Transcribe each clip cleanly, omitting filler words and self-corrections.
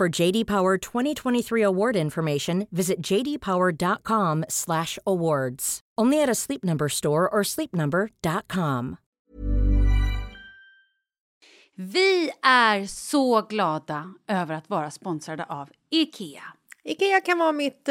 For J.D. Power 2023 award information, visit jdpower.com/awards. Only at a Sleep Number store or sleepnumber.com. Vi är så glada över att vara sponsrade av IKEA. IKEA kan vara mitt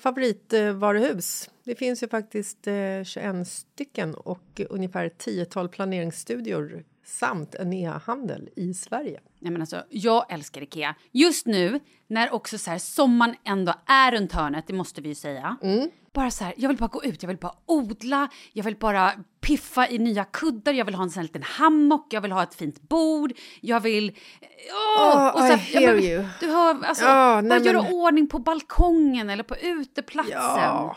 favoritvaruhus. Det finns ju faktiskt 21 stycken och ungefär 10-tal planeringsstudior samt en e-handel i Sverige. Nej, men alltså, jag älskar IKEA. Just nu, när också så här, sommaren ändå är runt hörnet, det måste vi ju säga. Mm. Bara så här, jag vill bara gå ut, jag vill bara odla, jag vill bara piffa i nya kuddar, jag vill ha en sån här liten hammock, jag vill ha ett fint bord, jag vill... Du hör, alltså, göra ordning på balkongen eller på uteplatsen. Ja,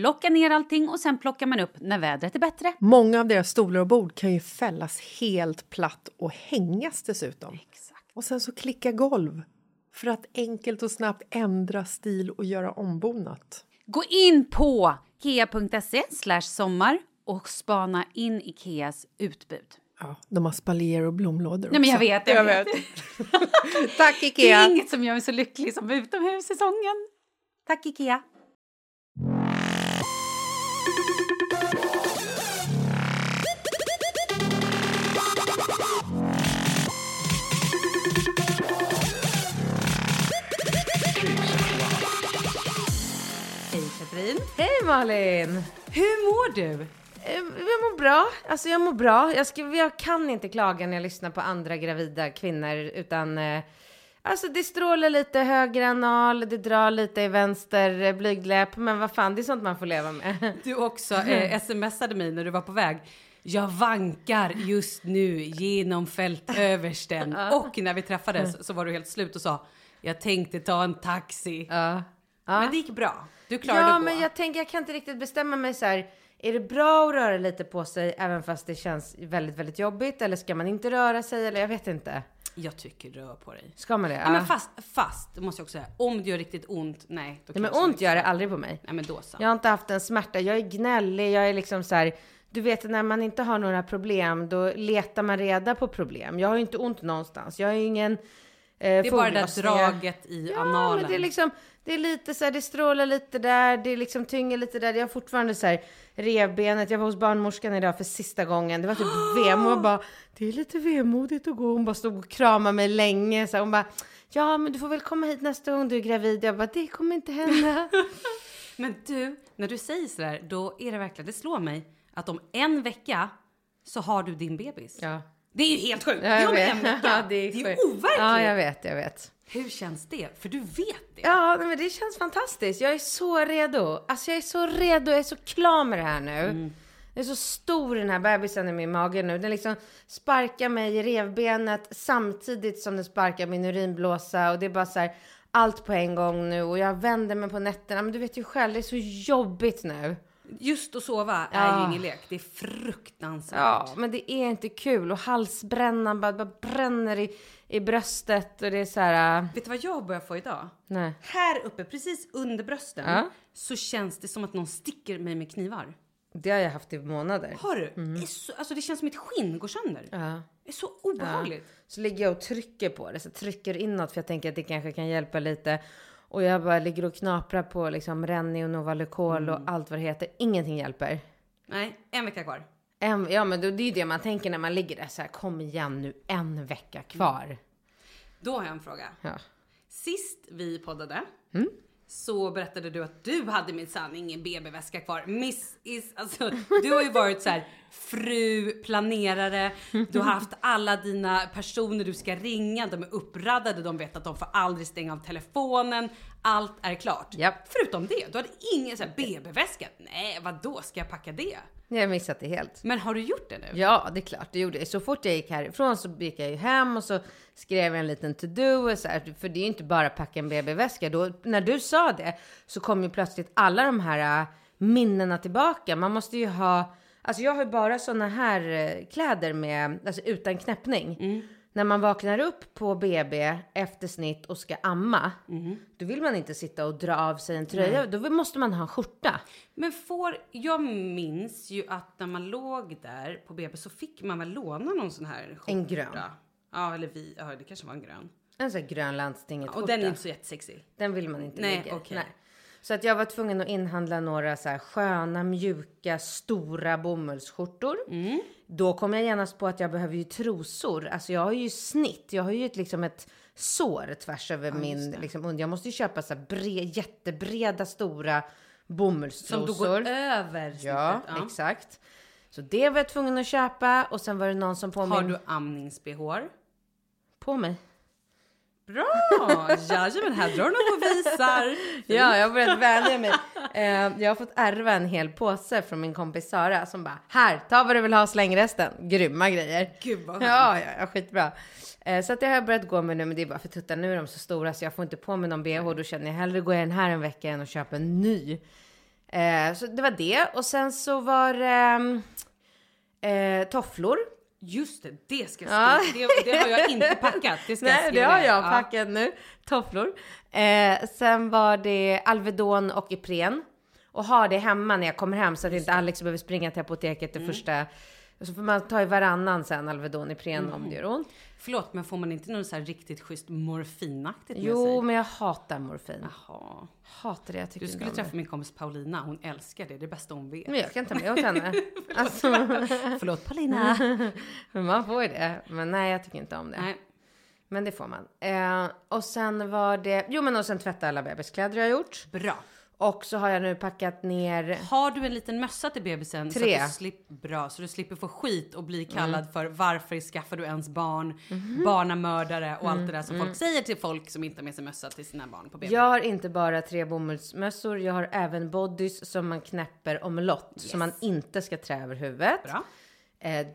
Plocka ner allting och sen plockar man upp när vädret är bättre. Många av deras stolar och bord kan ju fällas helt platt och hängas dessutom. Exakt. Och sen så klicka golv för att enkelt och snabbt ändra stil och göra ombonat. Gå in på ikea.se/sommar och spana in Ikeas utbud. Ja, de har spaljer och blomlådor. Nej, men jag vet. Tack Ikea. Det är inget som gör mig så lycklig som utomhussäsongen. Tack Ikea. Hej Malin! Hur mår du? Jag mår bra. Alltså jag mår bra. Jag kan inte klaga när jag lyssnar på andra gravida kvinnor. Utan alltså det strålar lite höger anal. Det drar lite i vänster blygdläpp. Men vad fan, det är sånt man får leva med. Du också smsade mig när du var på väg. Jag vankar just nu genom fältöversten. Och när vi träffades så var du helt slut och sa jag tänkte ta en taxi. Men det gick bra. Du klarade att gå. Men jag kan inte riktigt bestämma mig så här, är det bra att röra lite på sig även fast det känns väldigt väldigt jobbigt, eller ska man inte röra sig, eller jag vet inte. Jag tycker rör på dig. Ska man det? Ja. Men fast måste jag också säga, om det gör riktigt ont, nej. Då kan men ont gör det aldrig på mig. Nej, men då så. Jag har inte haft en smärta, jag är gnällig, jag är liksom så här. Du vet, när man inte har några problem då letar man reda på problem. Jag har ju inte ont någonstans, jag har ju ingen det är bara det där draget i analen. Men det är liksom, det är lite så här, det strålar lite där, det är liksom tynger lite där. Jag har fortfarande så här revbenet. Jag var hos barnmorskan idag för sista gången. Det var typ vemod, bara det är lite vemodigt att gå. Hon bara stod och kramade mig länge så här, hon bara ja, men du får väl komma hit nästa gång du är gravid. Jag bara det kommer inte hända. Men du, när du säger så där, då är det verkligen, det slår mig att om en vecka så har du din bebis. Ja. Det är ju helt sjukt. Ja, jag vet. Ja, det är ju overkligt. Ja, jag vet. Hur känns det? För du vet det. Ja, men det känns fantastiskt. Jag är så redo. Alltså jag är så klar med det här nu. Mm. Det är så stor den här bebisen i min mage nu. Den liksom sparkar mig i revbenet samtidigt som den sparkar min urinblåsa. Och det är bara så här, allt på en gång nu. Och jag vänder mig på nätterna. Men du vet ju själv, det är så jobbigt nu. Just att sova är ju ingen lek. Det är fruktansvärt. Ja, men det är inte kul. Och halsbrännan bara bränner i bröstet. Och det är så här... Vet du vad jag börjar få idag? Nej. Här uppe, precis under brösten, så känns det som att någon sticker mig med knivar. Det har jag haft i månader. Har du? Mm. Alltså det känns som ett skinn går sönder. Ja. Det är så obehagligt. Ja. Så ligger jag och trycker på det. Så trycker inåt för jag tänker att det kanske kan hjälpa lite. Och jag bara ligger och knaprar på liksom Rennie och Novalucol och allt vad det heter. Ingenting hjälper. Nej, en vecka kvar. Ja, men det är ju det man tänker när man ligger där. Så här, kom igen nu, en vecka kvar. Mm. Då har jag en fråga. Ja. Sist vi poddade... Mm. Så berättade du att du hade min sanning ingen BB-väska kvar. Alltså, du har ju varit så här fru, planerare. Du har haft alla dina personer du ska ringa. De är uppradade, de vet att de får aldrig stänga av telefonen. Allt är klart. Yep. Förutom det, du hade ingen så här BB-väska. Nej, vadå? Ska jag packa det? Jag har missat det helt. Men har du gjort det nu? Ja, det är klart. Det gjorde jag. Så fort jag gick härifrån så gick jag hem och så skrev jag en liten to-do. Så här, för det är ju inte bara packa en BB-väska. Då, när du sa det så kom ju plötsligt alla de här minnena tillbaka. Man måste ju ha... Alltså jag har ju bara såna här kläder med, alltså utan knäppning. Mm. När man vaknar upp på BB efter snitt och ska amma, då vill man inte sitta och dra av sig en tröja. Då måste man ha en skjorta. Men jag minns ju att när man låg där på BB så fick man väl låna någon sån här skjorta. En grön. Ja, eller det kanske var en grön. En sån här grön landstinget skjorta. Och den är inte så jättesexig. Den vill man inte ligga. Okay. Nej, okej. Så att jag var tvungen att inhandla några så här sköna, mjuka, stora bomullsskjortor. Mm. Då kom jag genast på att jag behöver ju trosor. Alltså jag har ju snitt. Jag har ju liksom ett sår tvärs över min... Liksom, jag måste ju köpa så här jättebreda, stora bomullstrosor. Som då går över snittet. Ja, exakt. Så det var jag tvungen att köpa. Och sen var det någon som på mig... Har du amnings-BH? På mig. Bra! Ja, men här drar någon och visar. Ja, jag har börjat vänja mig. Jag har fått ärva en hel påse från min kompis Sara som bara, här, ta vad du vill ha, släng resten. Grymma grejer. Gud vad skönt. Ja, skitbra. Så att det har jag börjat gå med nu, men det är bara för tutta nu är de så stora så jag får inte på mig någon BH. Då känner jag hellre gå den här en vecka än och köpa en ny. Så det var det. Och sen så var tofflor. Just det, det ska jag skriva. Det har jag inte packat. Det ska nej, det har jag packat nu. Tofflor. Sen var det Alvedon och Ipren. Och har det hemma när jag kommer hem så att inte Alex behöver springa till apoteket det första. Så får man ta i varannan sen Alvedon och Ipren om det gör ont. Förlåt, men får man inte någon så här riktigt schysst morfinaktigt med sig? Jo, men jag hatar morfin. Jaha. Hatar det, jag tycker du skulle träffa min kompis Paulina, hon älskar det, det är bästa hon vet. Men jag kan ta med åt henne. Förlåt Paulina. Men man får det, men nej jag tycker inte om det. Nej. Men det får man. Och sen var det, och sen tvätta alla bebiskläder jag har gjort. Bra. Och så har jag nu packat ner... Har du en liten mössa till bebisen? 3. Så att du så du slipper få skit och bli kallad för varför skaffar du ens barn, barnamördare och allt det där som folk säger till folk som inte har med sig mössa till sina barn på bebisen. Jag har inte bara 3 bomullsmössor, jag har även bodys som man knäpper omlott som man inte ska trä över huvudet. Bra.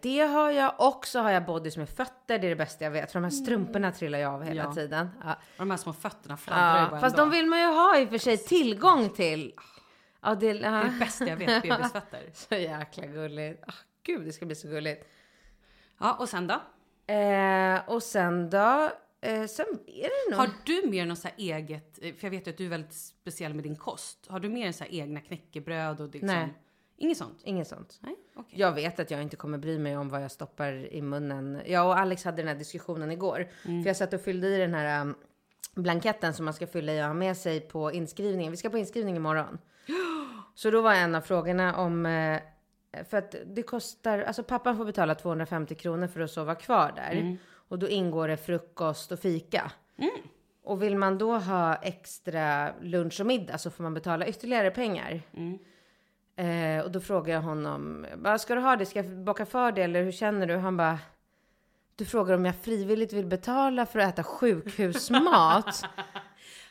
Det har jag, och så har jag bodys med fötter, det är det bästa jag vet. För de här strumporna trillar jag av hela tiden. Ja. Och de här små fötterna fladdrar ju bara fast de vill man ju ha i och för sig tillgång till. Ja, det är det bästa jag vet, bebisfötter. Så jäkla gulligt. Oh, gud, det ska bli så gulligt. Ja, och sen då? Sen är det nog... Har du mer något så här eget, för jag vet ju att du är väldigt speciell med din kost. Har du mer så här egna knäckebröd och det liksom... Nej. Inget sånt. Nej? Okay. Jag vet att jag inte kommer bry mig om vad jag stoppar i munnen. Jag och Alex hade den här diskussionen igår. För jag satt och fyllde i den här blanketten som man ska fylla i och ha med sig på inskrivningen. Vi ska på inskrivning imorgon. Så då var en av frågorna om... För att det kostar... Alltså pappan får betala 250 kronor för att sova kvar där. Och då ingår det frukost och fika. Och vill man då ha extra lunch och middag så får man betala ytterligare pengar. Och då frågar jag honom, ska du ha det? Ska jag baka för det? Eller hur känner du? Han bara, Du frågar om jag frivilligt vill betala för att äta sjukhusmat.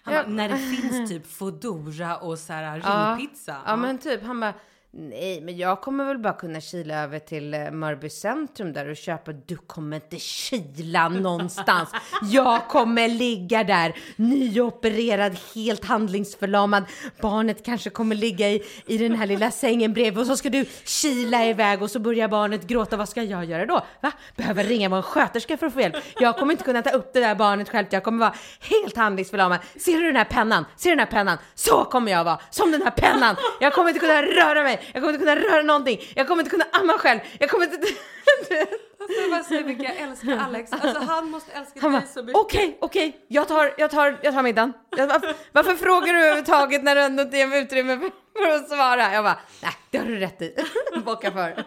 Han bara, när det finns typ fodora och så här ringpizza. Ja, ja, men typ. Han bara, nej, men jag kommer väl bara kunna kila över till Mörby centrum där och köpa. Du kommer inte kila någonstans. Jag kommer ligga där, nyopererad, helt handlingsförlamad. Barnet kanske kommer ligga i den här lilla sängen bredvid. Och så ska du kila iväg och så börjar barnet gråta. Vad ska jag göra då? Va? Behöver ringa på en sköterska för att få hjälp. Jag kommer inte kunna ta upp det där barnet själv. Jag kommer vara helt handlingsförlamad. Ser du den här pennan? Ser du den här pennan? Så kommer jag vara, som den här pennan. Jag kommer inte kunna röra mig. Jag kommer inte kunna röra någonting. Jag kommer inte kunna amma själv. Jag kommer inte... Alltså, jag älskar Alex. Alltså, han måste älska han dig så mycket. Okej. Jag tar middagen. Varför frågar du överhuvudtaget när du ändå inte ger mig utrymme för att svara? Jag bara, nej, det har du rätt i. Bocka för.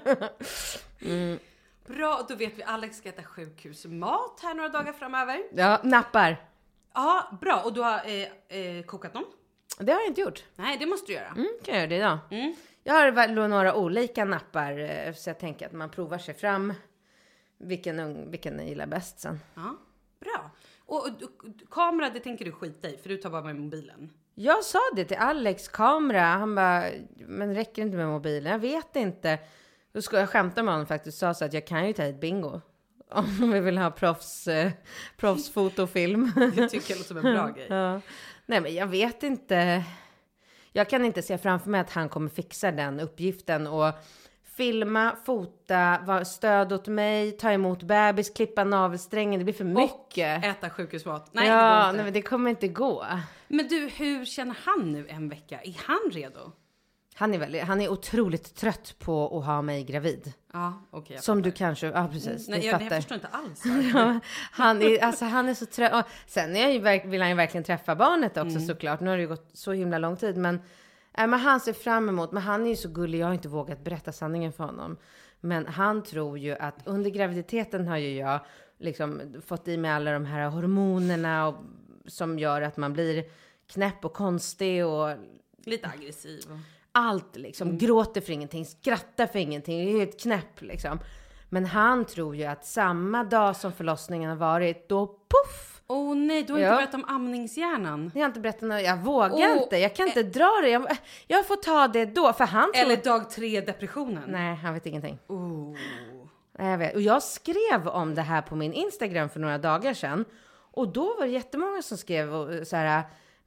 Mm. Bra, då vet vi. Alex ska äta sjukhusmat här några dagar framöver. Ja, nappar. Ja, bra. Och du har kokat dem? Det har jag inte gjort. Nej, det måste du göra. Kan jag göra det idag? Mm. Jag har några olika nappar, så jag tänker att man provar sig fram vilken den gillar bäst sen. Ja, bra. Och kamera, det tänker du skita i, för du tar bara med mobilen. Jag sa det till Alex, kamera. Han bara, men räcker inte med mobilen? Jag vet inte. Då ska jag skämta med honom faktiskt. Sa så att jag kan ju ta ett bingo. Om vi vill ha proffsfotofilm. Det tycker jag låter som en bra grej. Ja. Nej, men jag vet inte... Jag kan inte se framför mig att han kommer fixa den uppgiften och filma, fota, vara stöd åt mig, ta emot bebis, klippa navelsträngen. Det blir för mycket. Och äta sjukhusmat. Nej, ja, det, men det kommer inte gå. Men du, hur känner han nu en vecka? Är han redo? Han är otroligt trött på att ha mig gravid. Ja, okej. Som du kanske... Ja, precis. Nej, jag förstår inte alls. Ja, han är så trött. Sen vill han ju verkligen träffa barnet också, såklart. Nu har det ju gått så himla lång tid. Men han ser fram emot... Men han är ju så gullig. Jag har inte vågat berätta sanningen för honom. Men han tror ju att under graviditeten har ju jag liksom fått i mig alla de här hormonerna och, som gör att man blir knäpp och konstig och... Lite aggressiv. Allt liksom, gråter för ingenting, skrattar för ingenting, det är helt knäpp liksom. Men han tror ju att samma dag som förlossningen har varit, då puff! Åh, nej, du har inte berättat om amningshjärnan. Jag har inte berättat något, jag vågar inte, jag kan inte dra det, jag får ta det då. För han tror... Eller dag 3 depressionen. Nej, han vet ingenting. Nej, jag vet. Och jag skrev om det här på min Instagram för några dagar sedan. Och då var det jättemånga som skrev och, så här...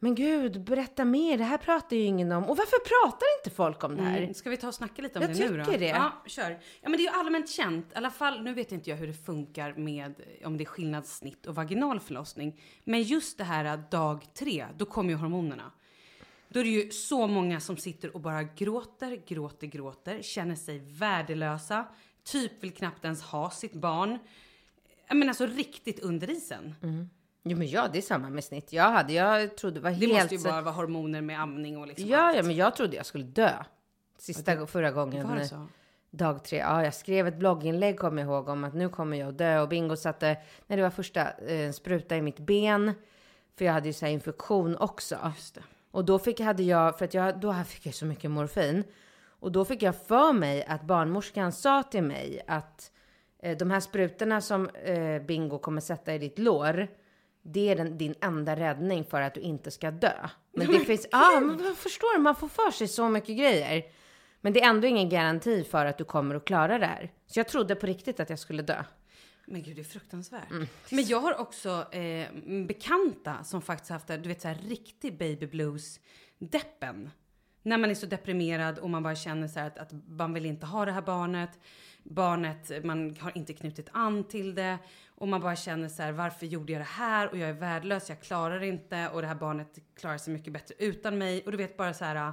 Men gud, berätta mer. Det här pratar ju ingen om. Och varför pratar inte folk om det här? Ska vi ta och snacka lite om det nu då? Jag tycker det. Ja, kör. Ja, men det är ju allmänt känt. I alla fall, nu vet inte jag hur det funkar med om det är skillnadssnitt och vaginal förlossning. Men just det här dag 3, då kommer ju hormonerna. Då är det ju så många som sitter och bara gråter. Känner sig värdelösa. Typ vill knappt ens ha sitt barn. Jag menar så riktigt under isen. Jo, men det är samma med snitt. Jag trodde det var helt... Det måste ju bara vara hormoner med amning och liksom... Ja, men jag trodde jag skulle dö. Förra gången. Var det så? Dag 3. Ja, jag skrev ett blogginlägg, kommer jag ihåg, om att nu kommer jag att dö. Och bingo satte... När det var första spruta i mitt ben. För jag hade ju så här infektion också. Just det. Och då hade jag... För att då fick jag så mycket morfin. Och då fick jag för mig att barnmorskan sa till mig att de här sprutorna som bingo kommer sätta i ditt lår... Det är din enda räddning för att du inte ska dö. Men det finns... Ja, man förstår, man får för sig så mycket grejer. Men det är ändå ingen garanti för att du kommer att klara det här. Så jag trodde på riktigt att jag skulle dö. Men gud, det är fruktansvärt. Men jag har också bekanta som faktiskt haft, du vet, så här riktig baby blues-deppen. När man är så deprimerad och man bara känner så här att man vill inte ha det här barnet, man har inte knutit an till det och man bara känner så här, varför gjorde jag det här, och jag är värdelös, jag klarar det inte, och det här barnet klarar sig mycket bättre utan mig, och du vet bara så här.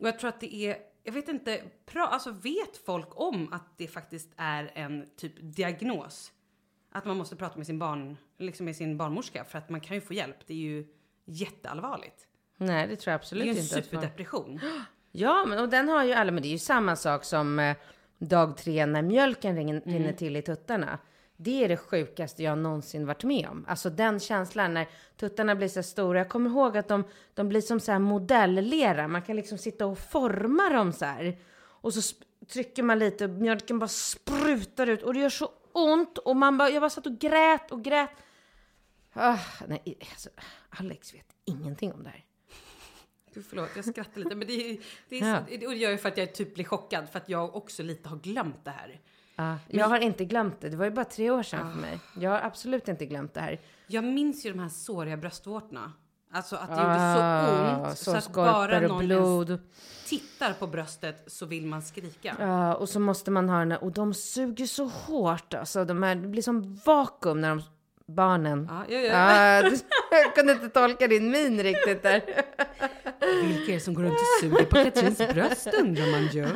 Och jag tror att det är, jag vet inte, alltså vet folk om att det faktiskt är en typ diagnos att man måste prata med sin barnmorska, för att man kan ju få hjälp, det är ju jätteallvarligt. Nej, det tror jag absolut inte. Det är ju en superdepression. Ja, men och den har ju alla, men det är ju samma sak som dag 3 när mjölken rinner till i tuttarna. Det är det sjukaste jag någonsin varit med om. Alltså den känslan när tuttarna blir så stora. Jag kommer ihåg att de blir som så här modelllera. Man kan liksom sitta och forma dem så här. Och så trycker man lite och mjölken bara sprutar ut. Och det gör så ont. Och man bara, jag bara satt och grät och grät. Nej, alltså, Alex vet ingenting om det här. Förlåt, jag skrattar lite. Men det gör ju för att jag typ blir chockad. För att jag också lite har glömt det här. Jag har inte glömt det. Det var ju bara 3 år sedan för mig. Jag har absolut inte glömt det här. Jag minns ju de här såriga bröstvårtorna. Alltså att det gjorde så ont. Så att bara någon blod. Tittar på bröstet så vill man skrika. Ja, och så måste man ha den här. Och de suger så hårt. Alltså de här, det blir som vakuum när de... Barnen. Jag kunde inte tolka din min riktigt där. Vilka är som går runt och suger på Katrins bröst undrar man ju.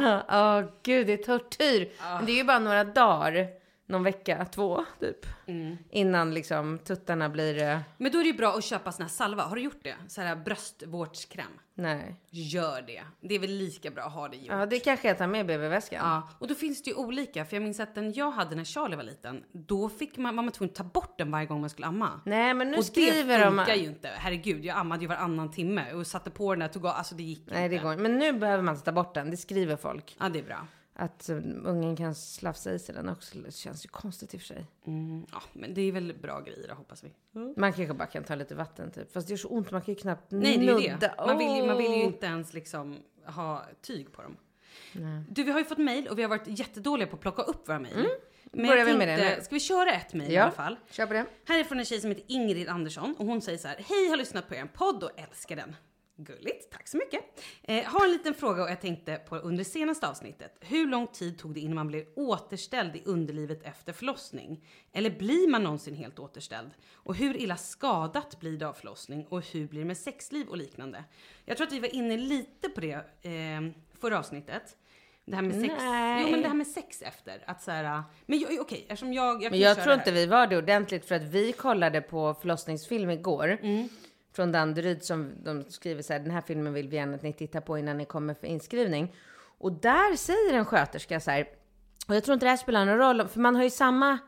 Gud, det är tortyr. Men det är ju bara några dagar, någon vecka, 2 typ. Mm. Innan liksom tuttarna blir... Men då är det ju bra att köpa såna här salva. Har du gjort det? Så här bröstvårdskräm. Nej. Gör det. Det är väl lika bra att ha det gjort. Ja, det kanske jag tar med BB-väskan. Ja, och då finns det ju olika. För jag minns att den jag hade när Charlie var liten, då fick man, var man tvungen att ta bort den varje gång man skulle amma. Nej, men nu och skriver de... Och det funkar ju inte. Herregud, jag ammade ju varannan timme och satte på den här, tog av. Alltså det gick inte. Det går inte. Men nu behöver man ta bort den. Det skriver folk. Ja, det är bra. Att ungen kan slafsa i sig den också. Det känns ju konstigt i och för sig. Mm. Ja, men det är väl bra grejer då, hoppas vi. Mm. Man kanske bara kan ta lite vatten typ. Fast det gör så ont, man kan ju knappt nudda. Nej, det är ju det. Man vill ju inte ens liksom ha tyg på dem. Nej. Du, vi har ju fått mejl och vi har varit jättedåliga på att plocka upp våra mejl. Mm. Men börjar vi med det nu? Ska vi köra ett mejl i alla fall? Kör på det. Här är från en tjej som heter Ingrid Andersson. Och hon säger så här: hej, har lyssnat på er podd och älskar den. Gulligt, tack så mycket. Har en liten fråga och jag tänkte på under senaste avsnittet. Hur lång tid tog det innan man blev återställd i underlivet efter förlossning? Eller blir man någonsin helt återställd? Och hur illa skadat blir det av förlossning? Och hur blir det med sexliv och liknande? Jag tror att vi var inne lite på det förra avsnittet. Det här med sex. Nej. Jo, men det här med sex efter. Att så här, men okej, eftersom jag men jag tror inte vi var det ordentligt. För att vi kollade på förlossningsfilm igår. Mm. Från Danderyd, som de skriver så här: den här filmen vill vi gärna att ni tittar på innan ni kommer för inskrivning. Och där säger en sköterska så här, och jag tror inte det här spelar någon roll, för man har ju samma,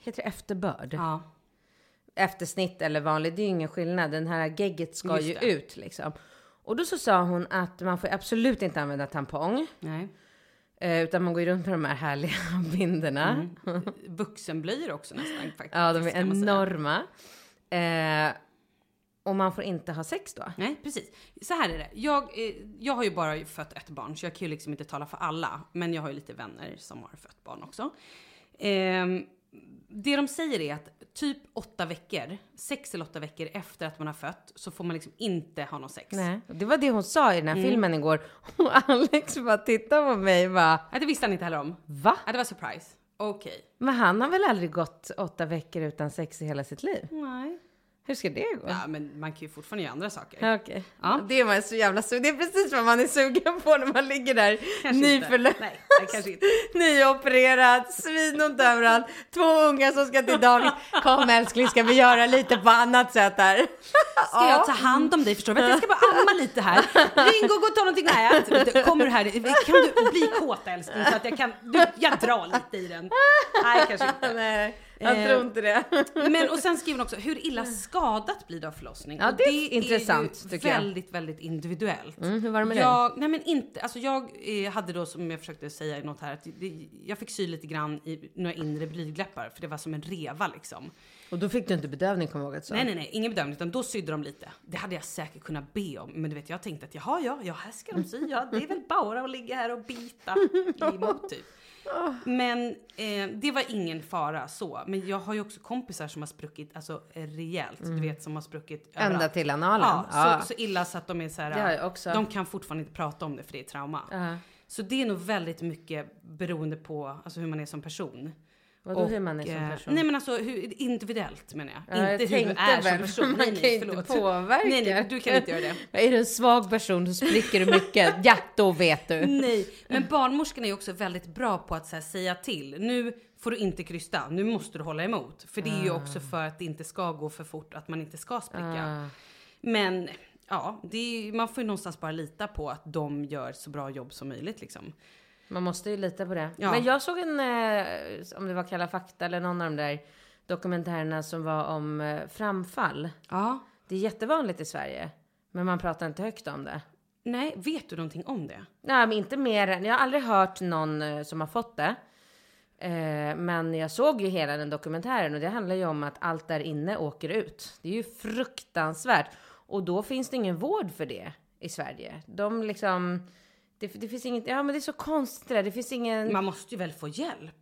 heter det efterbörd? Ja. Eftersnitt eller vanlig, det är ju ingen skillnad. Den här gegget ska ju ut liksom. Och då så sa hon att man får absolut inte använda tampong. Nej. Utan man går ju runt med de här härliga binderna. Mm. Vuxenblöjor också nästan faktiskt. Ja, de är enorma. Och man får inte ha sex då? Nej, precis. Så här är det. Jag har ju bara fött ett barn, så jag kan ju liksom inte tala för alla. Men jag har ju lite vänner som har fött barn också. Det de säger är att typ 8 veckor, 6 eller 8 veckor efter att man har fött, så får man liksom inte ha någon sex. Nej, det var det hon sa i den här filmen igår. Och Alex bara tittade på mig och bara... Ja, det visste han inte heller om. Va? Ja, det var surprise. Okej. Okay. Men han har väl aldrig gått 8 veckor utan sex i hela sitt liv? Nej. Hur ska det gå? Ja, men man kan ju fortfarande göra andra saker. Okej. Ja. Det är man så jävla sugen. Det är precis vad man är sugen på när man ligger där nyförlöst. Nej, kanske inte. Nyopererad, svinont överallt. 2 unga som ska till dagis. Kom älskling, ska vi göra lite på annat sätt här? Ska jag ta hand om dig? Förstår du? Jag ska bara amma lite här. Ring och gå och ta någonting. Nej, kommer du här? Kan du bli kåt älskling? Så att jag drar lite i den. Nej, kanske inte. Nej. Jag tror inte det. Men, och sen skriver hon också hur illa skadat blir det av förlossning. Ja, det är intressant, tycker jag. Väldigt, väldigt individuellt. Hur var det med det? Nej, men inte. Alltså jag hade då, som jag försökte säga i något här, att jag fick sy lite grann i några inre blygläppar. För det var som en reva liksom. Och då fick du inte bedövning, kommer jag ihåg. Nej, ingen bedövning, utan då sydde de lite. Det hade jag säkert kunnat be om. Men du vet, jag tänkte att här ska de sy. Ja, det är väl bara att ligga här och bita emot typ. Men det var ingen fara så. Men jag har ju också kompisar som har spruckit, alltså rejält, du vet, som har spruckit ända överallt. Till analen. Ja. Så illa så att de är så här, de kan fortfarande inte prata om det, för det är trauma. Så det är nog väldigt mycket beroende på, alltså, hur man är som person. Vadå hur man är som person? Nej, men alltså individuellt menar jag. Inte hur du är som person. Man kan inte påverka. Nej, du kan inte göra det. Är du en svag person så spricker du mycket. Ja, då vet du. Nej, men barnmorskan är också väldigt bra på att så här, säga till. Nu får du inte krysta. Nu måste du hålla emot. För det är ju också för att det inte ska gå för fort. Att man inte ska spricka. Men ja, man får ju någonstans bara lita på att de gör så bra jobb som möjligt liksom. Man måste ju lita på det. Ja. Men jag såg en, om det var Kalla fakta eller någon av de där dokumentärerna som var om framfall. Ja. Det är jättevanligt i Sverige, men man pratar inte högt om det. Nej, vet du någonting om det? Nej, men inte mer än. Jag har aldrig hört någon som har fått det. Men jag såg ju hela den dokumentären och det handlar ju om att allt där inne åker ut. Det är ju fruktansvärt. Och då finns det ingen vård för det i Sverige. De liksom... Det finns inget... Ja, men det är så konstigt det. Det finns ingen... Man måste ju väl få hjälp?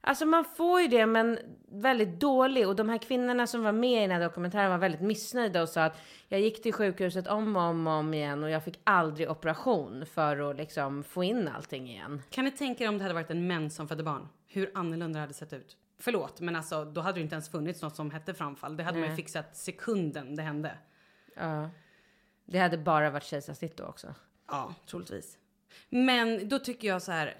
Alltså man får ju det, men väldigt dålig. Och de här kvinnorna som var med i den här dokumentären var väldigt missnöjda och sa att jag gick till sjukhuset om igen och jag fick aldrig operation för att liksom få in allting igen. Kan ni tänka er om det hade varit en män som födde barn? Hur annorlunda det hade sett ut? Förlåt, men alltså då hade det inte ens funnits något som hette framfall. Det hade man ju fixat sekunden det hände. Ja. Det hade bara varit kejsarsnitt då också. Ja, troligtvis. Men då tycker jag så här...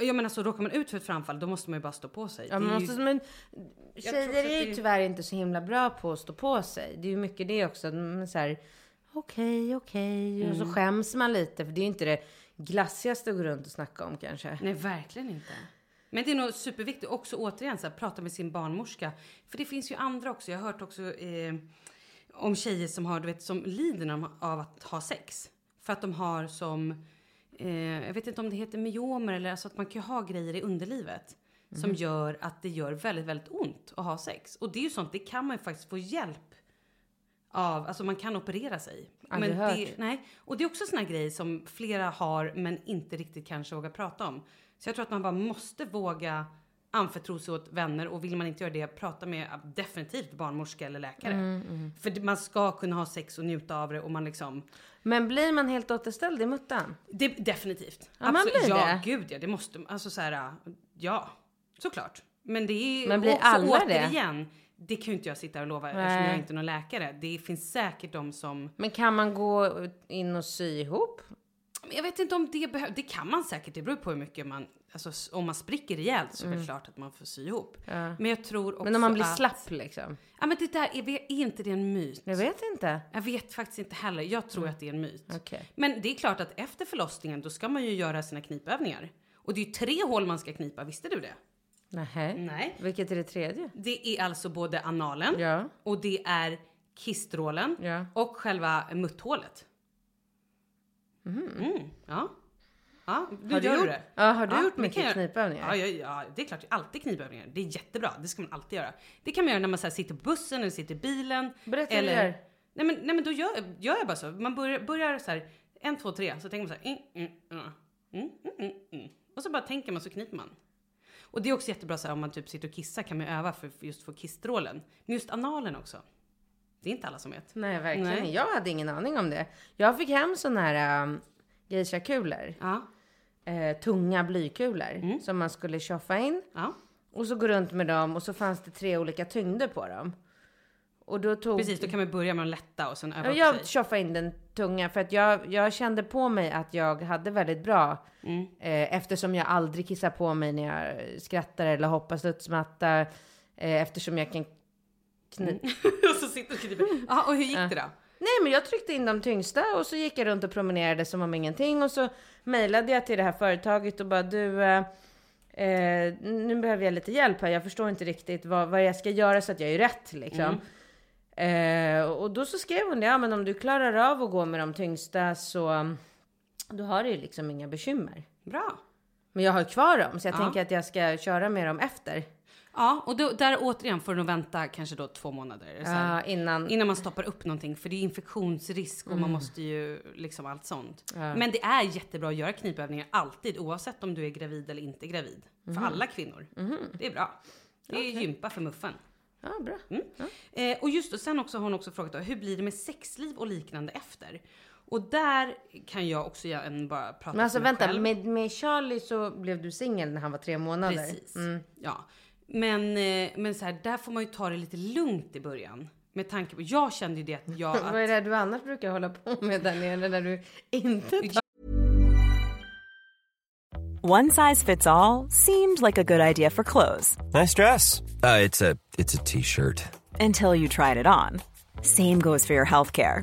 jag menar så råkar man ut för ett framfall, då måste man ju bara stå på sig. Ja, man måste, men tjejer är ju tyvärr inte så himla bra på att stå på sig. Det är ju mycket det också. Så här, okej. Och så skäms man lite, för det är ju inte det glassigaste att gå runt och snacka om kanske. Nej, verkligen inte. Men det är nog superviktigt också återigen så här, prata med sin barnmorska. För det finns ju andra också. Jag har hört också om tjejer som har, du vet, som lider av att ha sex. För att de har som... jag vet inte om det heter myomer eller alltså att man kan ha grejer i underlivet som gör att det gör väldigt, väldigt ont att ha sex. Och det är ju sånt, det kan man ju faktiskt få hjälp av, alltså man kan operera sig. Men det, nej. Och det är också såna grejer som flera har men inte riktigt kanske vågar prata om. Så jag tror att man bara måste våga anförtro sig åt vänner, och vill man inte göra det, prata med definitivt barnmorska eller läkare. För man ska kunna ha sex och njuta av det, och man liksom... Men blir man helt återställd i muttan? Det, definitivt. Ja, man blir det. Gud ja, det måste, alltså så här, ja, såklart. Men det är men blir alla återigen, det kan ju inte jag sitta och lova eftersom jag är inte någon läkare. Det finns säkert de som... Men kan man gå in och sy ihop? Jag vet inte om det behövs. Det kan man säkert, det beror på hur mycket man... Alltså om man spricker rejält så är det klart att man får sy ihop. Ja. Men jag tror också, men om man blir slapp liksom. Ja, men det där, är inte det en myt? Jag vet inte. Jag vet faktiskt inte heller. Jag tror att det är en myt. Okay. Men det är klart att efter förlossningen då ska man ju göra sina knipövningar. Och det är ju 3 hål man ska knipa, visste du det? Nej. Vilket är det 3:e? Det är alltså både analen och det är kistrålen och själva mutthålet. Ja. Ja, du gör det. Ja, har du gjort mycket knipövningar? Ja, det är klart. Alltid knipövningar. Det är jättebra. Det ska man alltid göra. Det kan man göra när man så här, sitter på bussen eller sitter i bilen. Berätta eller... Eller... Nej, men då gör jag bara så. Man börjar så här, 1, 2, 3. Så tänker man så här. Och så bara tänker man, så kniper man. Och det är också jättebra så här, om man typ sitter och kissar kan man öva för just få kistrålen. Men just analen också. Det är inte alla som vet. Nej, verkligen. Nej. Jag hade ingen aning om det. Jag fick hem sån här... geisha-kulor. Ja. Tunga blykulor som man skulle tjoffa in. Ja. Och så gå runt med dem, och så fanns det 3 olika tyngder på dem. Och då tog... Precis, då kan man börja med att lätta och sen öva upp sig. Jag tjoffade in den tunga för att jag kände på mig att jag hade väldigt bra eftersom jag aldrig kissar på mig när jag skrattar eller hoppar studsmatta eftersom jag kan och så sitter och skriver. Ja, och hur gick det då? Nej, men jag tryckte in de tyngsta och så gick jag runt och promenerade som om ingenting. Och så mejlade jag till det här företaget och bara, du, nu behöver jag lite hjälp här. Jag förstår inte riktigt vad jag ska göra så att jag är rätt liksom. Och då så skrev hon det, ja men om du klarar av att gå med de tyngsta så då har du ju liksom inga bekymmer. Bra. Men jag har kvar dem så jag tänker att jag ska köra med dem efter. Ja, och då, där återigen får du nog vänta kanske då 2 månader innan man stoppar upp någonting. För det är infektionsrisk och man måste ju liksom allt sånt. Ja. Men det är jättebra att göra knipövningar alltid, oavsett om du är gravid eller inte gravid. För alla kvinnor. Det är bra. Det är gympa för muffen. Ja, bra. Och just då, sen också har hon också frågat då, hur blir det med sexliv och liknande efter? Och där kan jag också bara prata med mig själv. Men alltså vänta, med Charlie så blev du singel när han var 3 månader. Precis, ja. Men så här, där får man ju ta det lite lugnt i början. Med tanke på, jag kände ju det att jag... Vad är det du annars brukar hålla på med där nere när du inte tar... One size fits all seemed like a good idea for clothes. Nice dress. It's a t-shirt. Until you tried it on. Same goes for your healthcare.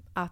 att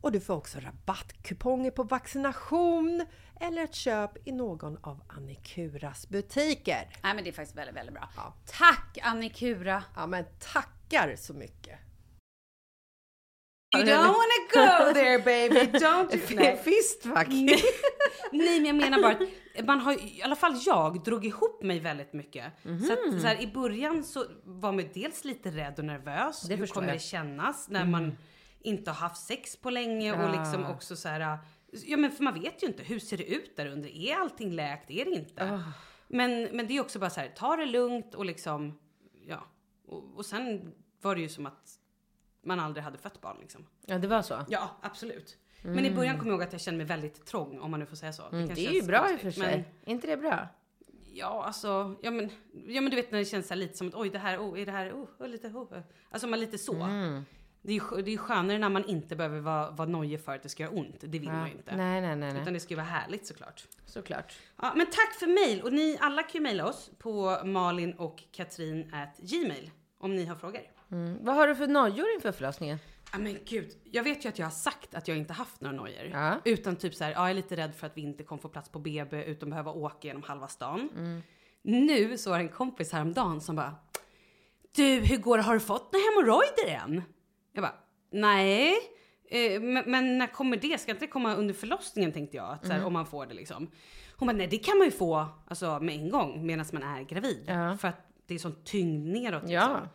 Och du får också rabattkuponger på vaccination eller ett köp i någon av Annikuras butiker. Nej, men det är faktiskt väldigt, väldigt bra. Ja. Tack Annikura! Ja, men tackar så mycket! You don't wanna go there, baby! Don't fistfuck! Nej, men jag menar bara att man har, i alla fall jag drog ihop mig väldigt mycket. Mm-hmm. Så att så här, i början så var man dels lite rädd och nervös. Hur kommer det kännas när man inte har haft sex på länge och liksom också så här, ja, men för man vet ju inte hur ser det ut där under, är allting läkt, är det inte. Men det är också bara så här, ta det lugnt och liksom och sen var det ju som att man aldrig hade fött barn liksom. Ja, det var så. Ja, absolut. Men i början kom jag ihåg att jag kände mig väldigt trång, om man nu får säga så. Det är ju bra i och för sig. Men, inte det bra? Ja, alltså, ja men du vet när det känns så här lite som att oj, det här, är det här, lite alltså man lite så. Det är ju skönare när man inte behöver vara nojig för att det ska göra ont. Det vill man ju inte. Nej. Utan det ska ju vara härligt, såklart. Ja, men tack för mejl. Och ni alla kan ju mejla oss på malinochkatrin@gmail.com om ni har frågor. Vad har du för nojor inför förlossningen? Ja, men gud, jag vet ju att jag har sagt att jag inte haft några nojor. Ja. Utan typ så här, ja, jag är lite rädd för att vi inte kommer få plats på BB utan behöva åka genom halva stan. Mm. Nu så var en kompis häromdagen som bara, du, hur går det? Har du fått några hemorrojder än? Jag bara, nej. Men när kommer det? Ska inte det komma under förlossningen, tänkte jag. Att, så här, om man får det liksom. Hon bara, nej, det kan man ju få alltså, med en gång medan man är gravid. Ja. För att det är sån tyngd neråt liksom. Ja.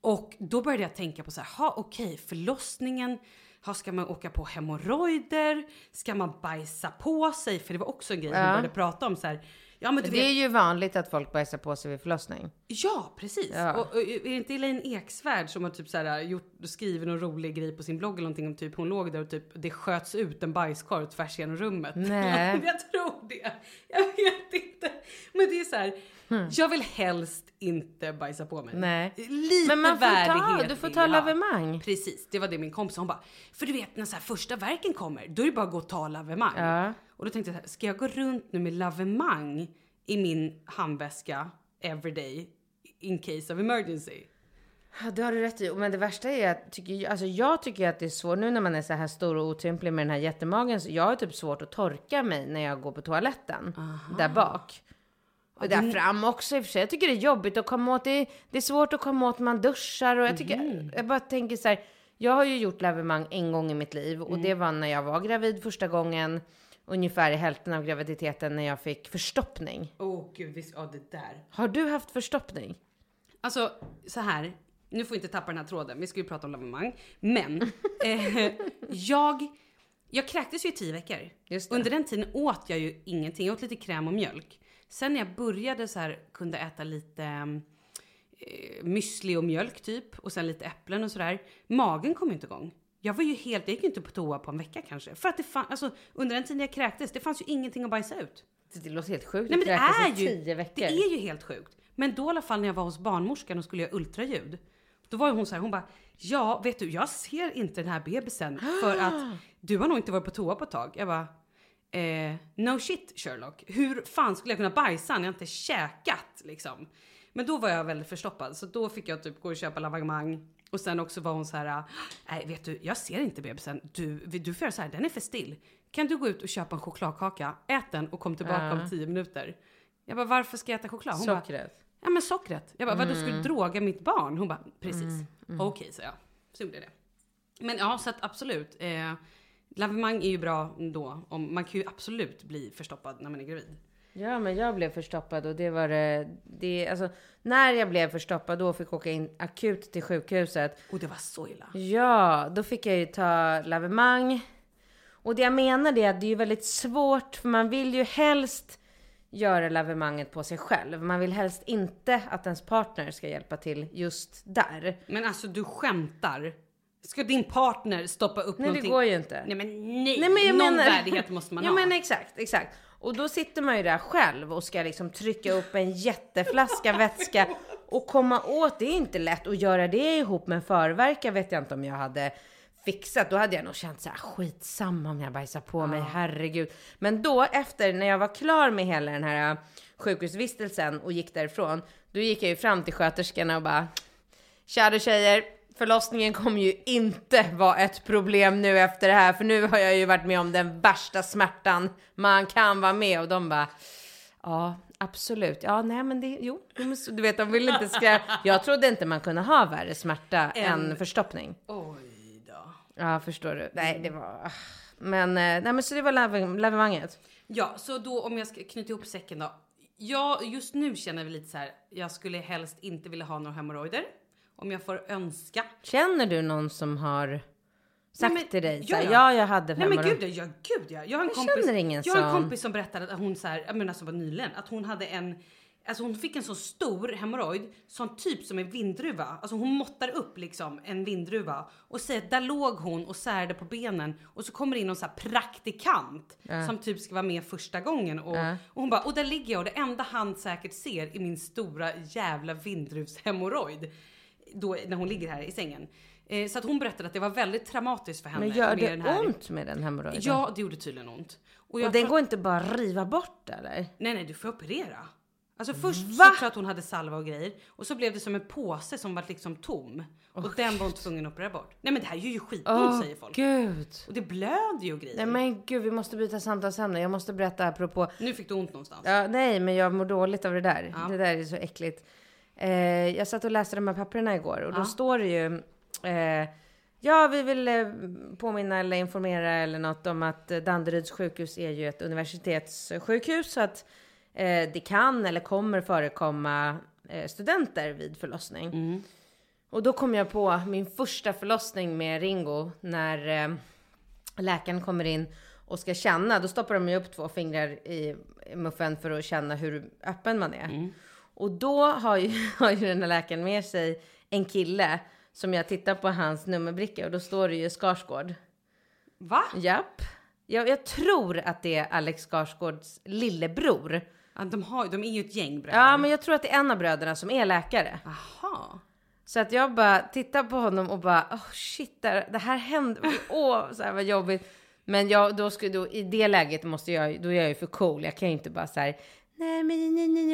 Och då började jag tänka på så här, ha okej, förlossningen, ha, ska man åka på hemorrojder? Ska man bajsa på sig? För det var också en grej vi började prata om så här. Ja, men det är ju vanligt att folk bajsar på sig vid förlossning. Ja, precis. Ja. Och är det inte Elaine Eksvärd som har typ så här skrivit någon rolig grej på sin blogg eller någonting om typ hon låg där och typ det sköts ut en bajskorv tvärs genom rummet? Nej. Jag tror det. Jag vet inte. Men det är så här, jag vill helst inte bajsa på mig. Nej. Lite. Men man får ta, du får ta lavemang. Precis, det var det min kompis, hon bara, för du vet när så här första verken kommer, då är det bara att gå och ta lavemang. Ja. Och då tänkte jag, ska jag gå runt nu med lavemang i min handväska everyday in case of emergency? Ja, det har du rätt i. Men det värsta är att jag tycker att det är svårt nu när man är så här stor och otymplig med den här jättemagen. Så jag har typ svårt att torka mig när jag går på toaletten. Aha. Där bak. Och där fram också i och för sig. Jag tycker det är jobbigt att komma åt. Det är svårt att komma åt när man duschar. Och jag tycker, jag bara tänker så här, jag har ju gjort lavemang en gång i mitt liv. Och det var när jag var gravid första gången. Ungefär i hälften av graviditeten när jag fick förstoppning. Gud, visst, ja, det där. Har du haft förstoppning? Alltså, så här. Nu får vi inte tappa den här tråden. Vi ska ju prata om lavemang. Men jag kräktes ju 10 veckor. Just det. Under den tiden åt jag ju ingenting. Jag åt lite kräm och mjölk. Sen när jag började så här, kunde äta lite müsli och mjölk typ. Och sen lite äpplen och sådär. Magen kom inte igång. Jag gick inte på toa på en vecka kanske. För att det fanns, alltså under den tiden jag kräktes, det fanns ju ingenting att bajsa ut. Det låter helt sjukt. Nej, men det är ju 10 veckor. Det är ju helt sjukt. Men då i alla fall när jag var hos barnmorskan och skulle göra ultraljud. Då var ju hon så här, hon bara, ja vet du, jag ser inte den här bebisen. För att du har nog inte varit på toa på ett tag. Jag bara, no shit Sherlock. Hur fan skulle jag kunna bajsa när jag inte käkat liksom. Men då var jag väldigt förstoppad. Så då fick jag typ gå och köpa lavemang. Och sen också var hon så här, nej vet du, jag ser inte bebisen. Du får så här, den är för still. Kan du gå ut och köpa en chokladkaka, ät den och kom tillbaka om 10 minuter. Jag bara, varför ska jag äta choklad? Hon sockret. Bara, ja men sockret. Jag bara, vad du skulle droga mitt barn? Hon bara, precis. Okej, så jag. Så gjorde det. Men ja, så att absolut. Lavemang är ju bra då. Man kan ju absolut bli förstoppad när man är gravid. Ja, men jag blev förstoppad och alltså, när jag blev förstoppad då fick jag åka in akut till sjukhuset. Och det var så illa. Ja, då fick jag ju ta lavemang. Och det jag menar är att det är ju väldigt svårt, för man vill ju helst göra lavemanget på sig själv. Man vill helst inte att ens partner ska hjälpa till just där. Men alltså, du skämtar. Ska din partner stoppa upp någonting? Nej, det går ju inte. Nej, men någon värdighet måste man ha. Ja, men exakt. Och då sitter man ju där själv och ska liksom trycka upp en jätteflaska vätska och komma åt. Det är inte lätt att göra det ihop med förverkar, vet jag inte om jag hade fixat. Då hade jag nog känt så här, skitsamma om jag bajsar på mig, herregud. Men då efter, när jag var klar med hela den här sjukhusvistelsen och gick därifrån, då gick jag ju fram till sköterskorna och bara, kära tjejer, förlossningen kommer ju inte vara ett problem nu efter det här. För nu har jag ju varit med om den värsta smärtan man kan vara med. Och de bara, ja, absolut. Ja, nej men det, jo. Du vet, de vill inte skräva. Jag trodde inte man kunde ha värre smärta än förstoppning. Oj då. Ja, förstår du. Nej, det var... Men så det var lavemanget. Ja, så då om jag ska knyta ihop säcken då. Ja, just nu känner vi lite så här. Jag skulle helst inte vilja ha några hemorrojder. Om jag får önska. Känner du någon som har sagt till dig? Så här, ja, jag hade hemorrojder. Nej, men gud ja. Jag har en kompis som berättade att hon så här, jag menar som var nyligen, att hon hade hon fick en så stor hemorrojd som typ som en vindruva. Alltså hon måttar upp liksom en vindruva och säger att där låg hon och särde på benen. Och så kommer det in någon så här praktikant som typ ska vara med första gången. Och hon bara, och där ligger jag och det enda han säkert ser är min stora jävla vindruvshemorrojd. Då, när hon ligger här i sängen. Så att hon berättade att det var väldigt traumatiskt för henne. Men gör det ont med den hemorrojden? Ja, det gjorde tydligen ont. Och den går inte bara riva bort, eller? Nej, du får operera. Alltså först så tror jag att hon hade salva och grejer. Och så blev det som en påse som var liksom tom. Och den var inte tvungen att operera bort. Nej men det här är ju skitont, säger folk. Gud. Och det blöder ju grejer. Nej men gud, vi måste byta samtalsämne. Jag måste berätta apropå... Nu fick du ont någonstans. Ja, nej men jag mår dåligt av det där. Ja. Det där är så äckligt. Jag satt och läste de här papperna igår. Och då står det ju... ja, vi vill påminna eller informera eller något om att Danderyds sjukhus är ju ett universitetssjukhus. Så att... det kan eller kommer förekomma studenter vid förlossning. Mm. Och då kom jag på min första förlossning med Ringo. När läkaren kommer in och ska känna. Då stoppar de ju upp 2 fingrar i muffen för att känna hur öppen man är. Mm. Och då har ju den här läkaren med sig en kille. Som jag tittar på hans nummerbricka. Och då står det ju Skarsgård. Va? Japp. Jag tror att det är Alex Skarsgårds lillebror. Ja, de är ju ett gäng bröder. Ja, men jag tror att det är en av bröderna som är läkare. Aha. Så att jag bara tittar på honom och bara, shit, det här hände. Så här var jobbigt. Men i det läget då är jag ju för cool. Jag kan ju inte bara så här, nej.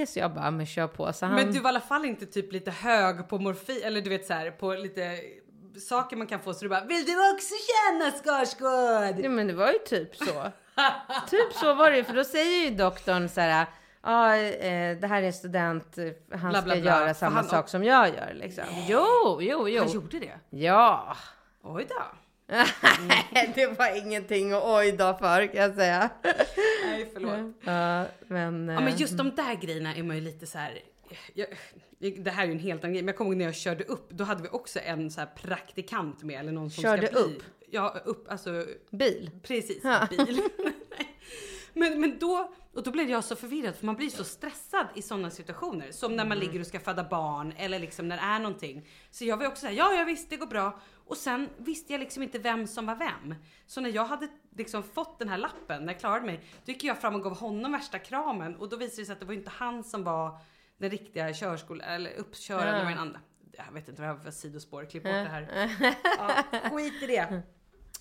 Så jag bara, kör på. Så han... Men du var i alla fall inte typ lite hög på morfin, eller du vet så här, på lite... saker man kan få, så du bara, vill du också känna Skarsgård? Nej men det var ju typ så. Typ så var det, för då säger ju doktorn så här, det här är en student, han bla, bla, ska bla. Göra samma sak som jag gör liksom. Jo. Han gjorde det? Ja. Oj då. Mm. Det var ingenting och oj då för, kan jag säga. Nej, förlåt. Men just de där grejerna är man ju lite så här... det här är ju en helt annan grej. Men jag kommer ihåg när jag körde upp. Då hade vi också en så här praktikant med. Eller någon som körde ska upp? Ja, upp, alltså... Bil? Precis, bil. men då... Och då blev jag så förvirrad. För man blir så stressad i sådana situationer. Som när man ligger och ska föda barn. Eller liksom när det är någonting. Så jag var också så här, jag visste det går bra. Och sen visste jag liksom inte vem som var vem. Så när jag hade liksom fått den här lappen. När jag klarade mig. Då gick jag fram och gav honom värsta kramen. Och då visade det sig att det var inte han som var... den riktiga körskolan, eller uppkörande med en andra. Jag vet inte vad jag har för sidospår. Klipp bort det här. Skit i det.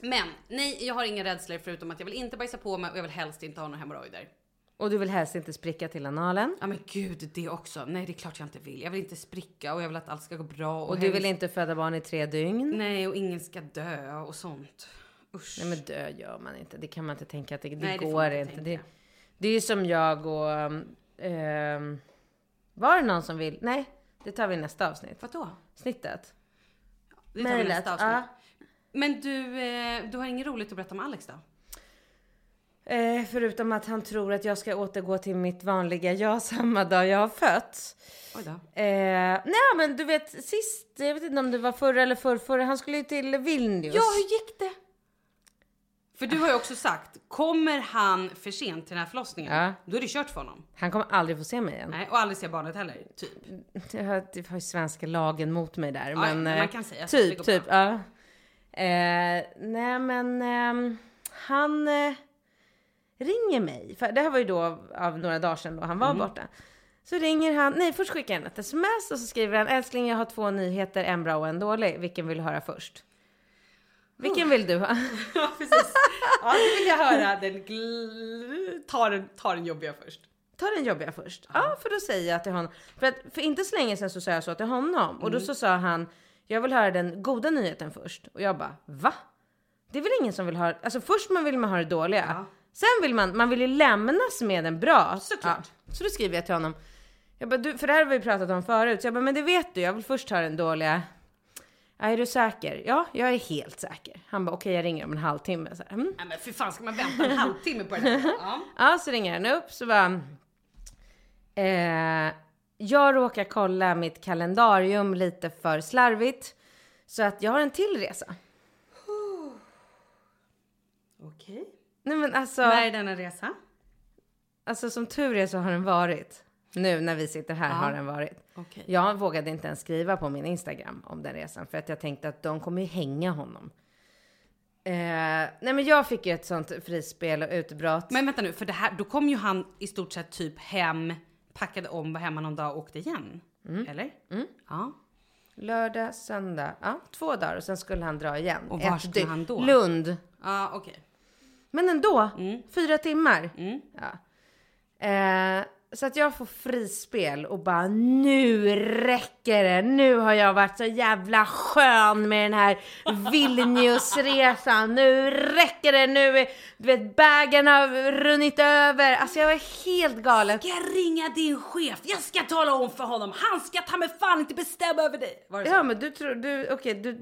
Men, nej, jag har inga rädslor förutom att jag vill inte bajsa på mig och jag vill helst inte ha några hemorrojder. Och du vill helst inte spricka till analen? Ja, men gud, det också. Nej, det är klart jag inte vill. Jag vill inte spricka och jag vill att allt ska gå bra. Och du vill inte föda barn i 3 dygn? Nej, och ingen ska dö och sånt. Usch. Nej, men dö gör man inte. Det kan man inte tänka att det nej, går det inte. Det är ju som jag och... var det någon som vill? Nej, det tar vi nästa avsnitt. Vad då? Snittet. Det tar vi nästa avsnitt. Men du har inget roligt att berätta om Alex då? Förutom att han tror att jag ska återgå till mitt vanliga jag samma dag jag har fött. Oj då. Nej, men du vet, sist, jag vet inte om det var förra eller förrförra, han skulle ju till Vilnius. Ja, hur gick det? För du har ju också sagt, kommer han för sent till den här förlossningen, då är det kört för honom. Han kommer aldrig få se mig igen. Nej, och aldrig se barnet heller, typ. Det har ju svenska lagen mot mig där. Ja, men man kan säga typ. Nej, men han ringer mig. För det här var ju då av några dagar sedan då han var borta. Så ringer han, först skickar han ett sms och så skriver han, älskling, jag har 2 nyheter, en bra och en dålig. Vilken vill du höra först? Vilken vill du ha? Ja, precis. Ja, det vill jag höra. Ta den jobbiga först. Ta den jobbiga först. Ja, för då säger jag till honom. För inte så länge sedan så sa jag så till honom. Och då så sa han, jag vill höra den goda nyheten först. Och jag bara, va? Det är väl ingen som vill ha... Alltså först vill man ha det dåliga. Ja. Sen vill man vill ju lämnas med den bra. Såklart. Ja. Så då skriver jag till honom. Jag bara, för det här har vi pratat om förut. Så jag bara, men det vet du. Jag vill först ha den dåliga... Är du säker? Ja, jag är helt säker. Han bara, okej, jag ringer om en halvtimme. Så här, Nej, men för fan ska man vänta en halvtimme på det här? Ja. Så ringer han upp. Så bara, jag råkar kolla mitt kalendarium lite för slarvigt. Så att jag har en till resa. Okej. Nej, men alltså. När är denna resa? Alltså som tur är så har den varit. Nu när vi sitter här har den varit. Okay. Jag vågade inte ens skriva på min Instagram om den resan. För att jag tänkte att de kommer ju hänga honom. Nej, men jag fick ju ett sånt frispel och utbrott. Men vänta nu, för det här, då kom ju han i stort sett typ hem. Packade om, var hemma någon dag och åkte igen. Eller? Mm. Ja. Lördag, söndag. Ja, 2 dagar och sen skulle han dra igen. Och var skulle han då? Lund. Okej. Men ändå, 4 timmar. Ja. Så att jag får frispel och bara, nu räcker det. Nu har jag varit så jävla skön med den här Vilniusresan. Nu räcker det, nu du vet, bägen har runnit över. Alltså jag var helt galen. Ska jag ringa din chef? Jag ska tala om för honom. Han ska ta mig fan inte bestämma över dig. Ja, men du tror,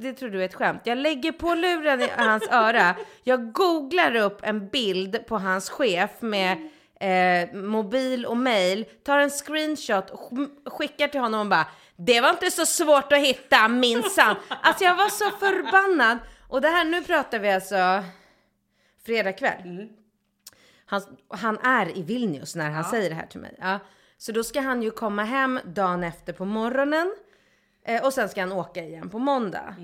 det tror du är ett skämt. Jag lägger på luren i hans öra. Jag googlar upp en bild på hans chef med... mobil och mail, tar en screenshot och skickar till honom och bara, det var inte så svårt att hitta minsann. Alltså jag var så förbannad. Och det här, nu pratar vi alltså fredag kväll. Han är i Vilnius när han säger det här till mig, så då ska han ju komma hem dagen efter på morgonen, och sen ska han åka igen på måndag.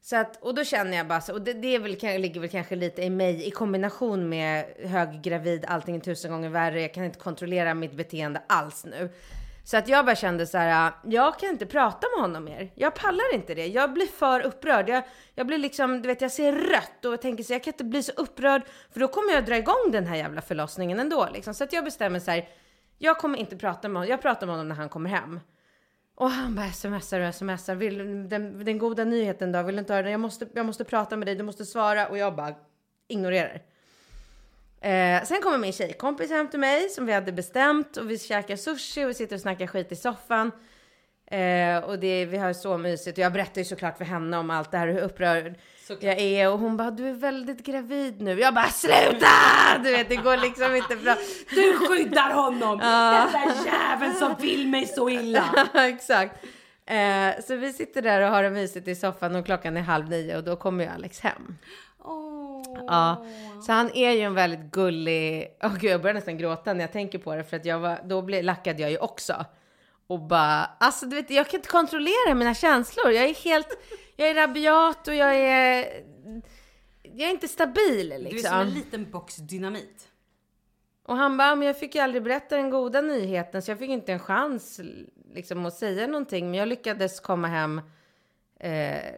Så att, och då känner jag bara så, och det ligger väl kanske lite i mig i kombination med höggravid, allting är 1000 gånger värre, jag kan inte kontrollera mitt beteende alls nu. Så att jag bara kände så här, jag kan inte prata med honom mer. Jag pallar inte det. Jag blir för upprörd. Jag blir liksom, du vet, jag ser rött och jag tänker så, jag kan inte bli så upprörd för då kommer jag dra igång den här jävla förlossningen ändå liksom. Så att jag bestämmer så här, jag kommer inte prata med honom. Jag pratar med honom när han kommer hem. Och han bara smsar. Den goda nyheten då, vill du inte höra den? Jag måste prata med dig, du måste svara. Och jag bara ignorerar. Sen kommer min tjejkompis hem till mig som vi hade bestämt. Och vi käkar sushi och vi sitter och snackar skit i soffan. Och vi har så mysigt. Och jag berättar ju såklart för henne om allt det här, hur upprörd jag är. Och hon bara, du är väldigt gravid nu. Jag bara, sluta! Du vet, det går liksom inte bra. Du skyddar honom. Den där jäveln som vill mig så illa. Exakt. Så vi sitter där och har det mysigt i soffan. Och klockan är 20:30. Och då kommer ju Alex hem. Ja, så han är ju en väldigt gullig. Gud, jag börjar nästan gråta när jag tänker på det. För att lackade jag ju också. Och bara, alltså du vet, jag kan inte kontrollera mina känslor. Jag är rabiat och jag är inte stabil liksom. Du är som en liten box dynamit. Och han bara, men jag fick ju aldrig berätta den goda nyheten. Så jag fick inte en chans liksom att säga någonting. Men jag lyckades komma hem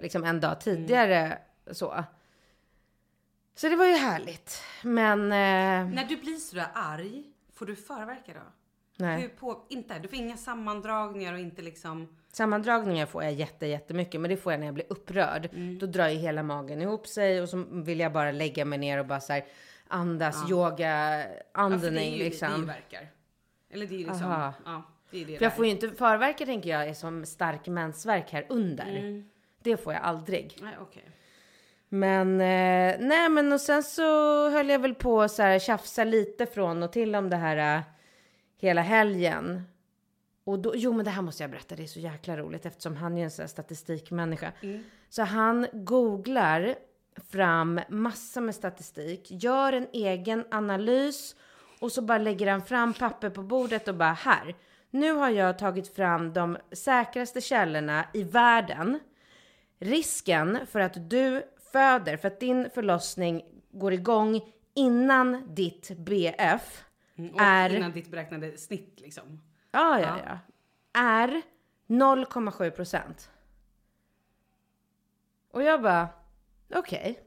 liksom en dag tidigare. Så det var ju härligt. Men... När du blir så där arg, får du förverka då? Nej. Du får inga sammandragningar och inte liksom... Sammandragningar får jag jättemycket, men det får jag när jag blir upprörd. Då drar ju hela magen ihop sig och så vill jag bara lägga mig ner och bara så här, andas, yoga, andning liksom. Ja, för det är ju verkar. Eller det är ju liksom... Ja, det är det. För jag får ju inte förverka, tänker jag, är som stark mensvärk här under. Det får jag aldrig. Nej, okej. Men, och sen så höll jag väl på så här, tjafsa lite från och till om det här... hela helgen. Och då, men det här måste jag berätta. Det är så jäkla roligt eftersom han är en sån här statistikmänniska. Så han googlar fram massa med statistik. Gör en egen analys. Och så bara lägger han fram papper på bordet och bara här. Nu har jag tagit fram de säkraste källorna i världen. Risken för att du föder. För att din förlossning går igång innan ditt BF. Och innan ditt beräknade snitt liksom. Ja. Är 0,7%. Och jag bara, okej.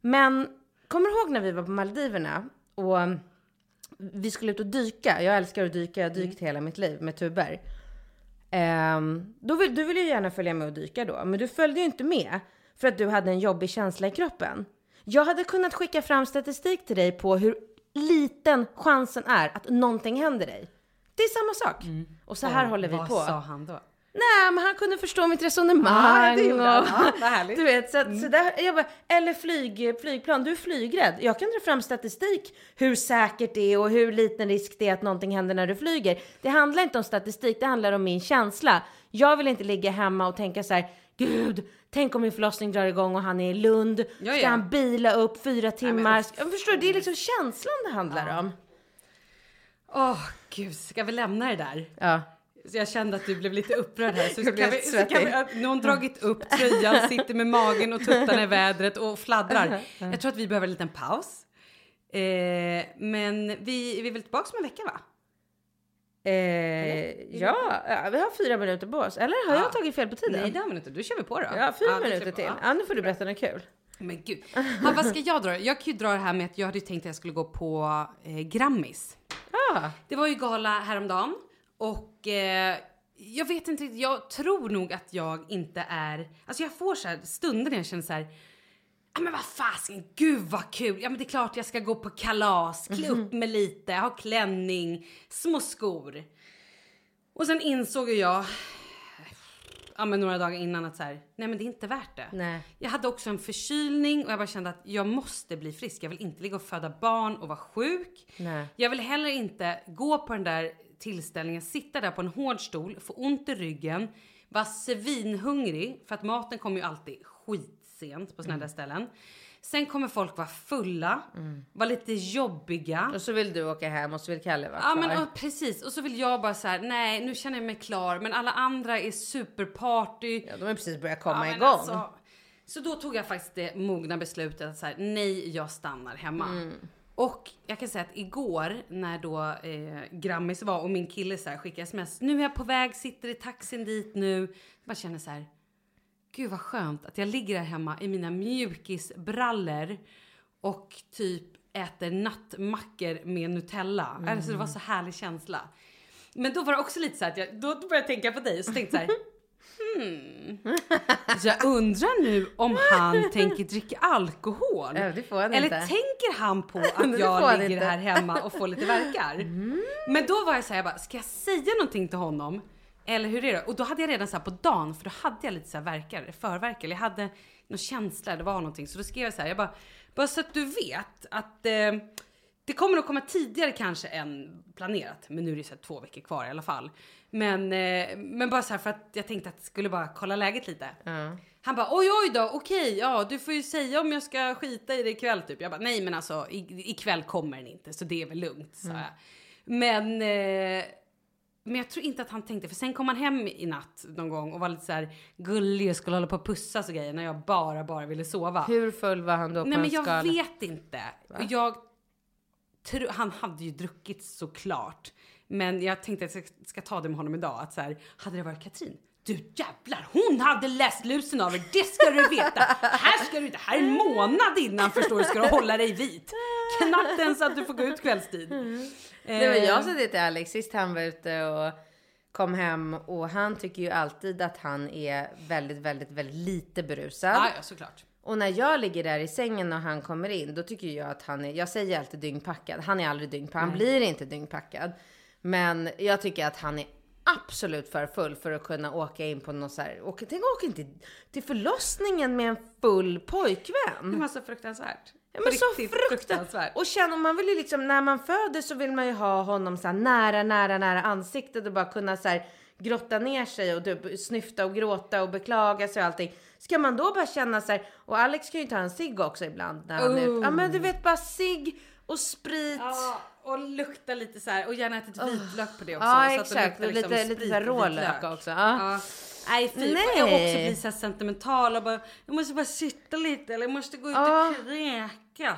Men kommer du ihåg när vi var på Maldiverna och vi skulle ut och dyka? Jag älskar att dyka, jag har dykt hela mitt liv med tuber. Du ville ju gärna följa med och dyka då, men du följde ju inte med för att du hade en jobbig känsla i kroppen. Jag hade kunnat skicka fram statistik till dig på hur liten chansen är att någonting händer dig. Det är samma sak. Och så här håller vi på. Vad sa han då? Nej, men han kunde förstå mitt resonemang. Det gjorde han. Vad härligt. Du vet, så där, jag bara, eller flygplan, du är flygrädd. Jag kan dra fram statistik hur säkert det är och hur liten risk det är att någonting händer när du flyger. Det handlar inte om statistik, det handlar om min känsla. Jag vill inte ligga hemma och tänka så här, gud, tänk om min förlossning drar igång och han är i Lund. Ska han bila upp 4 timmar? Jag förstår, det är liksom känslan det handlar om. Gud, ska vi lämna det där? Ja. Jag kände att du blev lite upprörd här. Nu har hon dragit upp tröjan, sitter med magen och tuttarna i vädret och fladdrar. Jag tror att vi behöver en liten paus. Men vi är väl tillbaka om en vecka, va? Vi har 4 minuter på oss. Eller har jag tagit fel på tiden? Nej, det har vi inte, då kör vi på då. Ja, 4 minuter till. Nu får du berätta något kul. Men gud. Ha, vad ska jag dra? Jag kan ju dra det här med att jag hade tänkt att jag skulle gå på Grammis. Ah. Det var ju gala häromdagen. Och jag vet inte riktigt. Jag tror nog att jag inte är... Alltså jag får så här stunder när jag känner så här... Ja men vad fasken, gud vad kul. Ja men det är klart jag ska gå på kalas. Klä upp mig lite, ha klänning, små skor. Och sen insåg jag... Ja, men några dagar innan att så här, nej men det är inte värt det. Nej. Jag hade också en förkylning och jag bara kände att jag måste bli frisk. Jag vill inte ligga och föda barn och vara sjuk. Nej. Jag vill heller inte gå på den där tillställningen, sitta där på en hård stol, få ont i ryggen, vara svinhungrig för att maten kommer ju alltid skitsent på såna där ställen. Sen kommer folk vara fulla, vara lite jobbiga. Och så vill du åka hem och så vill Kalle vara klar. Ja, men precis. Och så vill jag bara så här, nej, nu känner jag mig klar. Men alla andra är superparty. Ja, de har precis börjat komma igång. Alltså, så då tog jag faktiskt det mogna beslutet att så här, nej, jag stannar hemma. Mm. Och jag kan säga att igår när då Grammis var och min kille så här skickade sms. Nu är jag på väg, sitter i taxin dit nu. Bara känner så här... Gud vad skönt att jag ligger här hemma i mina mjukisbrallor och typ äter nattmackor med Nutella. Alltså det var så härlig känsla. Men då var det också lite så här att då började jag tänka på dig och så tänkte jag så här... Så jag undrar nu om han tänker dricka alkohol. Det får han eller inte. Tänker han på att jag ligger här hemma och får lite verkar? Men då var jag så här, jag bara, ska jag säga någonting till honom? Eller hur är det? Och då hade jag redan så här på dagen, för då hade jag lite så här förverkar. Jag hade någon känsla, det var någonting. Så då skrev jag så här, jag bara så att du vet att det kommer att komma tidigare kanske än planerat. Men nu är det så här 2 veckor kvar i alla fall. Men bara så här för att jag tänkte att jag skulle bara kolla läget lite. Han bara, oj då, okej, ja du får ju säga om jag ska skita i det ikväll typ. Jag bara, nej men alltså ikväll kommer den inte, så det är väl lugnt, sa jag. Men jag tror inte att han tänkte, för sen kom han hem i natt någon gång och var lite så här gullig och skulle hålla på och pussa så grejer när jag bara ville sova. Hur full var han då på en skala? Nej men jag vet inte. Han hade ju druckit såklart. Men jag tänkte att jag ska ta det med honom idag. Att så här, hade det varit Katrin? Du jävlar, hon hade läst lusen av er. Det ska du veta. Här ska du inte. Här är en månad innan, förstår du, ska du hålla dig vit. Knappt ens att du får gå ut kvällstid. Det var jag som heter Alex. Sist han var ute och kom hem. Och han tycker ju alltid att han är väldigt, väldigt, väldigt lite berusad. Ja, såklart. Och när jag ligger där i sängen och han kommer in, då tycker jag att han är... Jag säger alltid dyngpackad. Han är aldrig dyngpackad. Han blir inte dyngpackad. Men jag tycker att han är absolut för full för att kunna åka in på något så här... Tänk åka in till förlossningen med en full pojkvän. Det var så fruktansvärt. Ja, men riktigt, så fruktansvärt. Och känner man vill ju liksom, när man föder så vill man ju ha honom så här nära ansiktet och bara kunna så här grotta ner sig och snyfta och gråta och beklaga sig och allting. Ska man då bara känna så här, och Alex kan ju ta en cigg också ibland när han är ute. Ja men du vet, bara cigg och sprit. Ja, och lukta lite så här och gärna äta lite vitlök på det också. Ja, så exakt, att liksom lite så här rålök också. Ja. Nej, jag också blir så sentimental och bara, jag måste bara sitta lite eller jag måste gå ut och kräkas.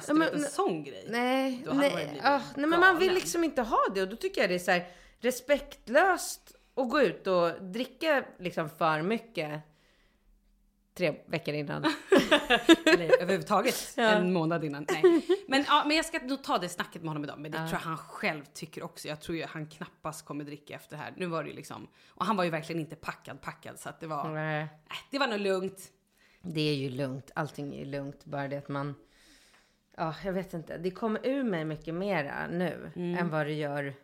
Det är en sån grej. Nej, men man vill liksom inte ha det, och då tycker jag det är så här respektlöst att gå ut och dricka liksom för mycket 3 veckor innan. Eller överhuvudtaget en månad innan. Nej. Men jag ska nog ta det snacket med honom idag. Men det tror jag han själv tycker också. Jag tror ju han knappast kommer dricka efter det här. Nu var det ju liksom... Och han var ju verkligen inte packad. Så att det var... Nej. Det var nog lugnt. Det är ju lugnt. Allting är lugnt. Bara det att man... Ja, jag vet inte. Det kommer ur mig mycket mera nu än vad det gör.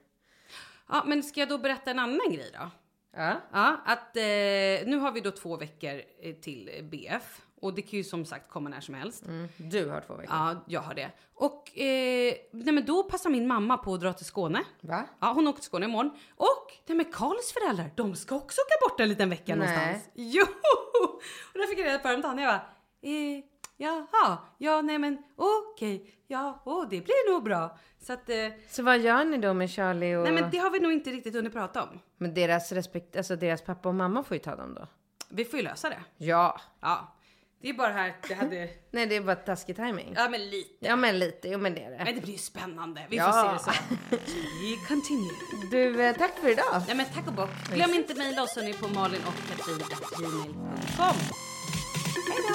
Ja, men ska jag då berätta en annan grej då? Ja, att nu har vi då 2 veckor till BF. Och det kan ju som sagt komma när som helst. Du har 2 veckor. Ja, jag har det. Och nej, men då passar min mamma på att dra till Skåne. Va? Ja, hon åker till Skåne imorgon. Och nej, men Karls föräldrar, de ska också åka bort en liten vecka någonstans. Jo! Och då fick jag reda på dem, och jag bara jaha, ja nej men okej, ja det blir nog bra. Så att, så vad gör ni då med Charlie och... Nej men det har vi nog inte riktigt hunnit prata om. Men deras pappa och mamma får ju ta dem då. Vi får ju lösa det. Ja. Det är bara här det hade... Nej, det är bara taskig timing. Ja men lite, jo men det är det. Men det blir ju spännande, vi får se det så. Continue. Du, tack för idag. Ja men tack och bock. Glöm inte mejla oss nu på malinochkatrin@gmail.com. Hej då.